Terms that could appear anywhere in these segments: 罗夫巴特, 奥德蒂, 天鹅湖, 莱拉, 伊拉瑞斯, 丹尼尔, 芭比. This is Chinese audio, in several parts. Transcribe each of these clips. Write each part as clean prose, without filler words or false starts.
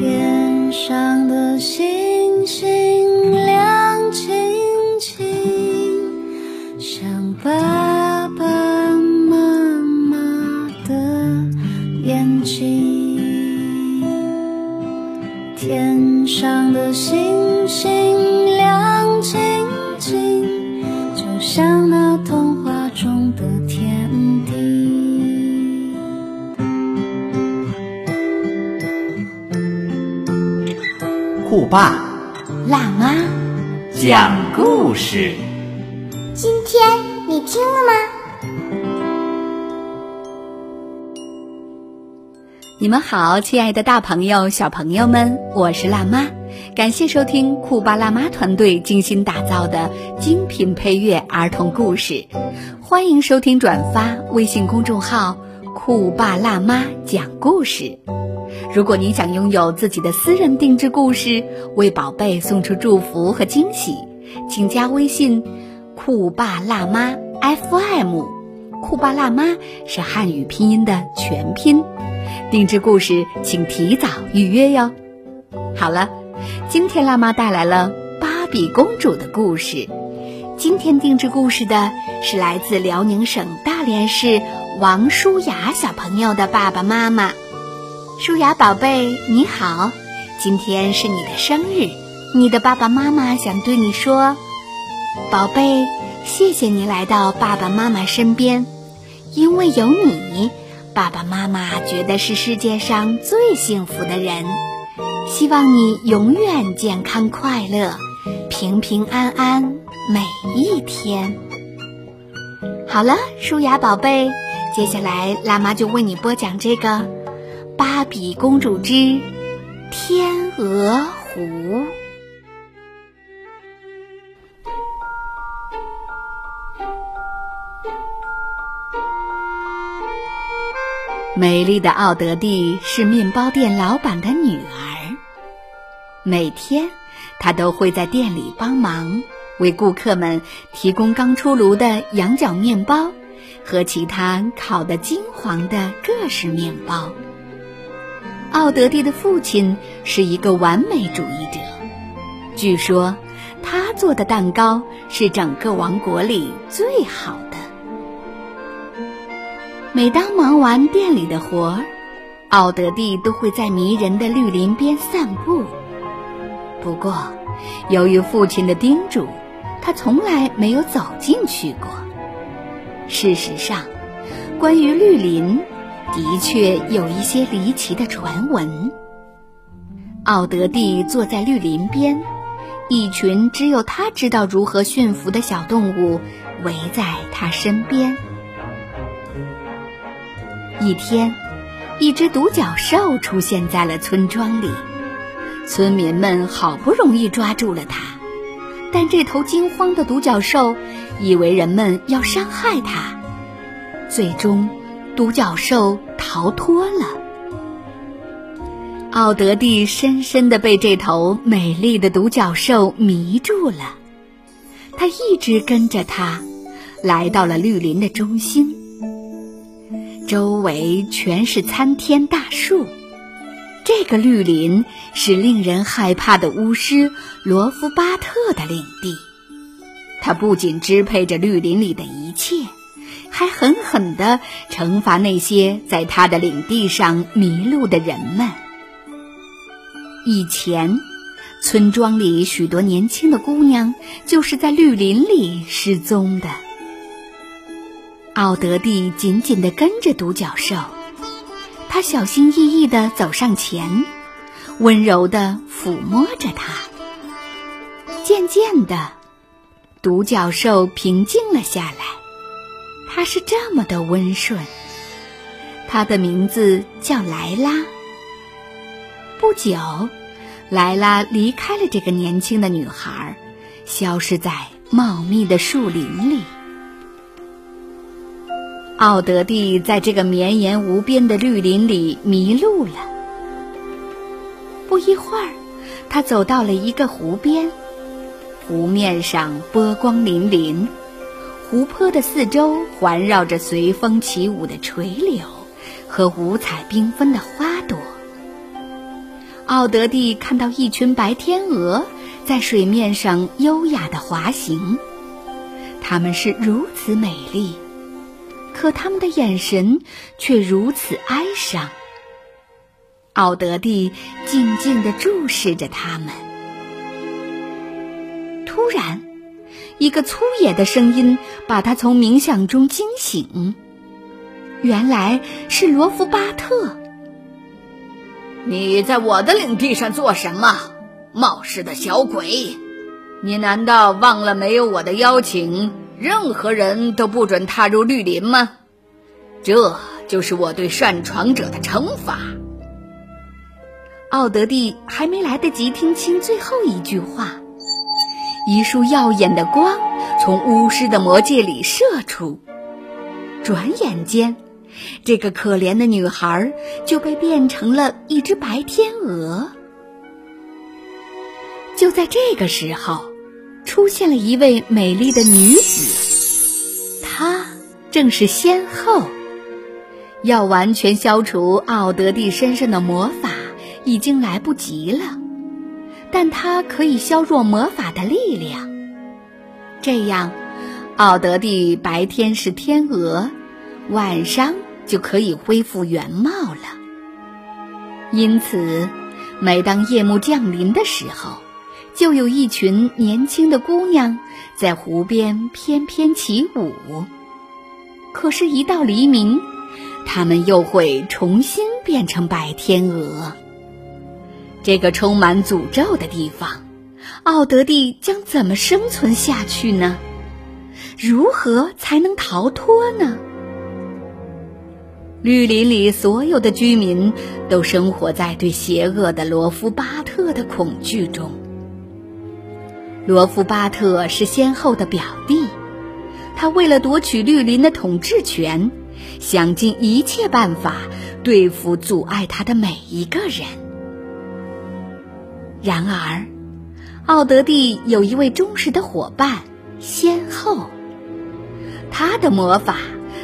天上的星星亮晶晶，像爸爸妈妈的眼睛。天上的星星亮晶晶，就像那童话中的天地。酷爸辣妈讲故事，今天你听了吗？你们好，亲爱的大朋友小朋友们，我是辣妈，感谢收听酷爸辣妈团队精心打造的精品配乐儿童故事，欢迎收听转发微信公众号酷爸辣妈讲故事。如果您想拥有自己的私人定制故事，为宝贝送出祝福和惊喜，请加微信酷爸辣妈 FM， 酷爸辣妈是汉语拼音的全拼，定制故事请提早预约哟。好了，今天辣妈带来了芭比公主的故事。今天定制故事的是来自辽宁省大连市王舒雅小朋友的爸爸妈妈。舒雅宝贝，你好，今天是你的生日，你的爸爸妈妈想对你说，宝贝，谢谢你来到爸爸妈妈身边，因为有你，爸爸妈妈觉得是世界上最幸福的人，希望你永远健康快乐，平平安安每一天。好了，舒雅宝贝，接下来辣妈就为你播讲这个芭比公主之天鹅湖。美丽的奥德蒂是面包店老板的女儿，每天她都会在店里帮忙，为顾客们提供刚出炉的羊角面包和其他烤得金黄的各式面包。奥德蒂的父亲是一个完美主义者，据说他做的蛋糕是整个王国里最好的。每当忙完店里的活儿，奥德蒂都会在迷人的绿林边散步。不过，由于父亲的叮嘱，他从来没有走进去过。事实上，关于绿林的确有一些离奇的传闻。奥德蒂坐在绿林边，一群只有他知道如何驯服的小动物围在他身边。一天，一只独角兽出现在了村庄里，村民们好不容易抓住了它，但这头惊慌的独角兽以为人们要伤害它，最终独角兽逃脱了。奥德蒂深深地被这头美丽的独角兽迷住了，他一直跟着它，来到了绿林的中心。周围全是参天大树，这个绿林是令人害怕的巫师罗夫巴特的领地，他不仅支配着绿林里的一切，还狠狠地惩罚那些在他的领地上迷路的人们。以前，村庄里许多年轻的姑娘就是在绿林里失踪的。奥德蒂紧紧地跟着独角兽，他小心翼翼地走上前，温柔地抚摸着它。渐渐的，独角兽平静了下来，他是这么的温顺，他的名字叫莱拉。不久，莱拉离开了这个年轻的女孩，消失在茂密的树林里。奥德蒂在这个绵延无边的绿林里迷路了。不一会儿，他走到了一个湖边，湖面上波光粼粼，湖泊的四周环绕着随风起舞的垂柳和五彩缤纷的花朵。奥德蒂看到一群白天鹅在水面上优雅地滑行，它们是如此美丽，可它们的眼神却如此哀伤。奥德蒂静静地注视着它们。突然，一个粗野的声音把他从冥想中惊醒，原来是罗夫巴特。你在我的领地上做什么，冒失的小鬼？你难道忘了没有我的邀请，任何人都不准踏入绿林吗？这就是我对擅闯者的惩罚。奥德蒂还没来得及听清最后一句话，一束耀眼的光从巫师的魔戒里射出，转眼间这个可怜的女孩就被变成了一只白天鹅。就在这个时候，出现了一位美丽的女子，她正是仙后。要完全消除奥德蒂身上的魔法已经来不及了，但她可以削弱魔法的力量。这样，奥德蒂白天是天鹅，晚上就可以恢复原貌了。因此，每当夜幕降临的时候，就有一群年轻的姑娘在湖边翩翩起舞。可是，一到黎明，她们又会重新变成白天鹅。这个充满诅咒的地方，奥德蒂将怎么生存下去呢？如何才能逃脱呢？绿林里所有的居民都生活在对邪恶的罗夫巴特的恐惧中。罗夫巴特是先后的表弟，他为了夺取绿林的统治权，想尽一切办法对付阻碍他的每一个人。然而，奥德蒂有一位忠实的伙伴，仙后。他的魔法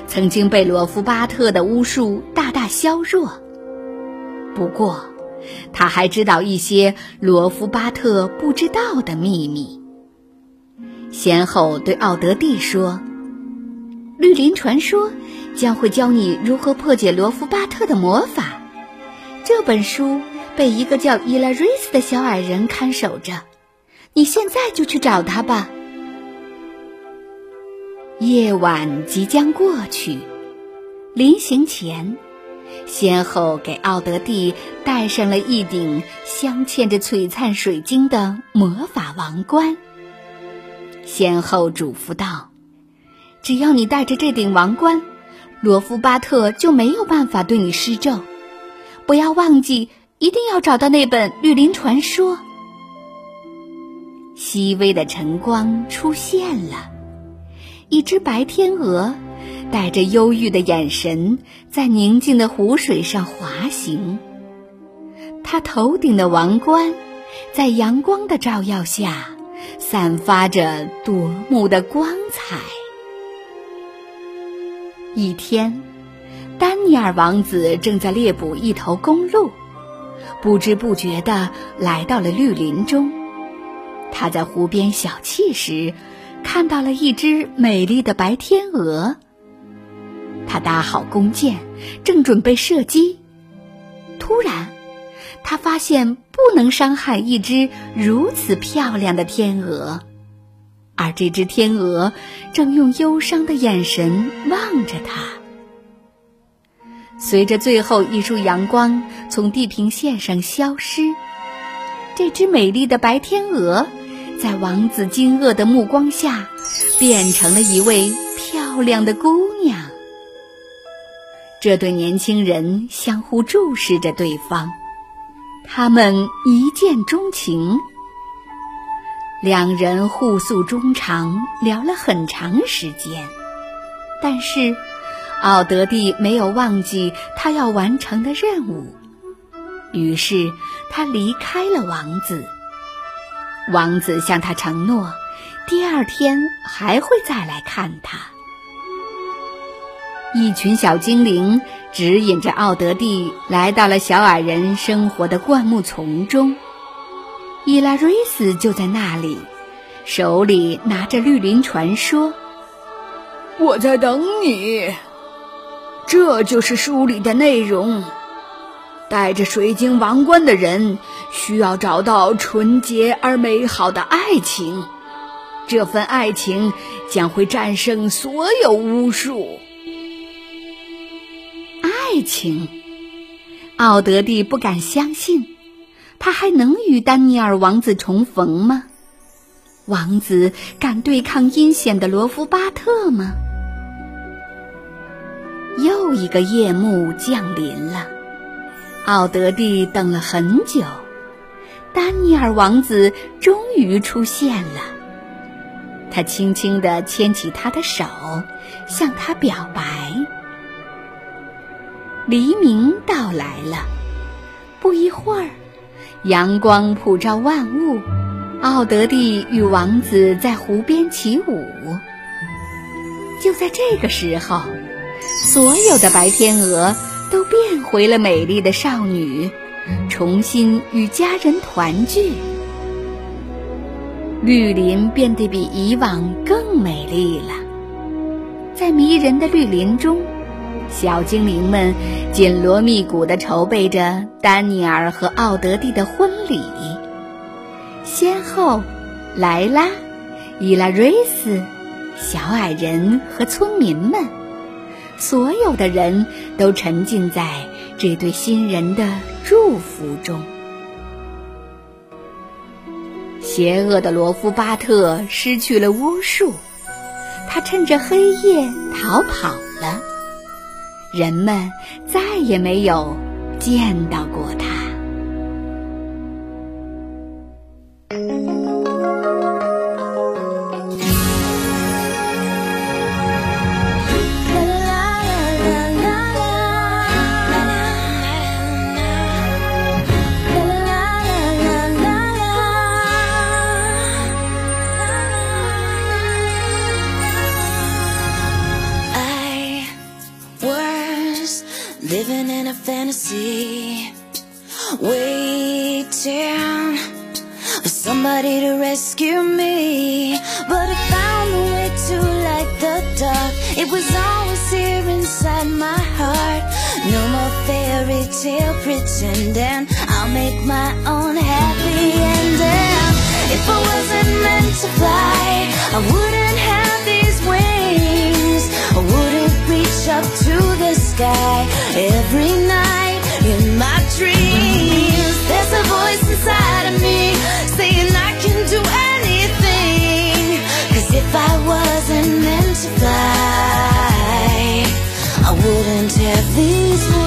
曾经被罗夫巴特的巫术大大削弱，不过他还知道一些罗夫巴特不知道的秘密。仙后对奥德蒂说，绿林传说将会教你如何破解罗夫巴特的魔法，这本书被一个叫伊拉瑞斯的小矮人看守着，你现在就去找他吧。夜晚即将过去，临行前，先后给奥德蒂戴上了一顶镶嵌着璀璨水晶的魔法王冠。先后嘱咐道，只要你戴着这顶王冠，罗夫巴特就没有办法对你施咒，不要忘记一定要找到那本绿林传说。熹微的晨光出现了，一只白天鹅带着忧郁的眼神在宁静的湖水上滑行，它头顶的王冠在阳光的照耀下散发着夺目的光彩。一天，丹尼尔王子正在猎捕一头公鹿，不知不觉地来到了绿林中。他在湖边小憩时看到了一只美丽的白天鹅，他搭好弓箭，正准备射击。突然，他发现不能伤害一只如此漂亮的天鹅，而这只天鹅正用忧伤的眼神望着他。随着最后一束阳光从地平线上消失，这只美丽的白天鹅在王子惊愕的目光下变成了一位漂亮的姑娘。这对年轻人相互注视着对方，他们一见钟情，两人互诉衷肠，聊了很长时间。但是奥德蒂没有忘记他要完成的任务，于是他离开了王子。王子向他承诺，第二天还会再来看他。一群小精灵指引着奥德蒂来到了小矮人生活的灌木丛中。伊拉瑞斯就在那里，手里拿着绿林传说。我在等你，这就是书里的内容。带着水晶王冠的人需要找到纯洁而美好的爱情，这份爱情将会战胜所有巫术。爱情，奥德蒂不敢相信，他还能与丹尼尔王子重逢吗？王子敢对抗阴险的罗夫巴特吗？又一个夜幕降临了，奥德蒂等了很久，丹尼尔王子终于出现了。他轻轻地牵起她的手，向她表白。黎明到来了，不一会儿，阳光普照万物，奥德蒂与王子在湖边起舞。就在这个时候，所有的白天鹅都变回了美丽的少女，重新与家人团聚。绿林变得比以往更美丽了。在迷人的绿林中，小精灵们紧锣密鼓地筹备着丹尼尔和奥德蒂的婚礼。先后，莱拉、伊拉瑞斯、小矮人和村民们，所有的人都沉浸在这对新人的祝福中。邪恶的罗夫巴特失去了巫术，他趁着黑夜逃跑了，人们再也没有见到过他。Living in a fantasy, waiting for somebody to rescue me. But I found a way to light the dark. It was always here inside my heart. No more fairy tale pretending, I'll make my own happy ending. If I wasn't meant to fly, I wouldn't have these wings. I wouldn't reach up to the sky. Every night in my dreams, there's a voice inside of me saying I can do anything. Cause if I wasn't meant to fly, I wouldn't have these wings.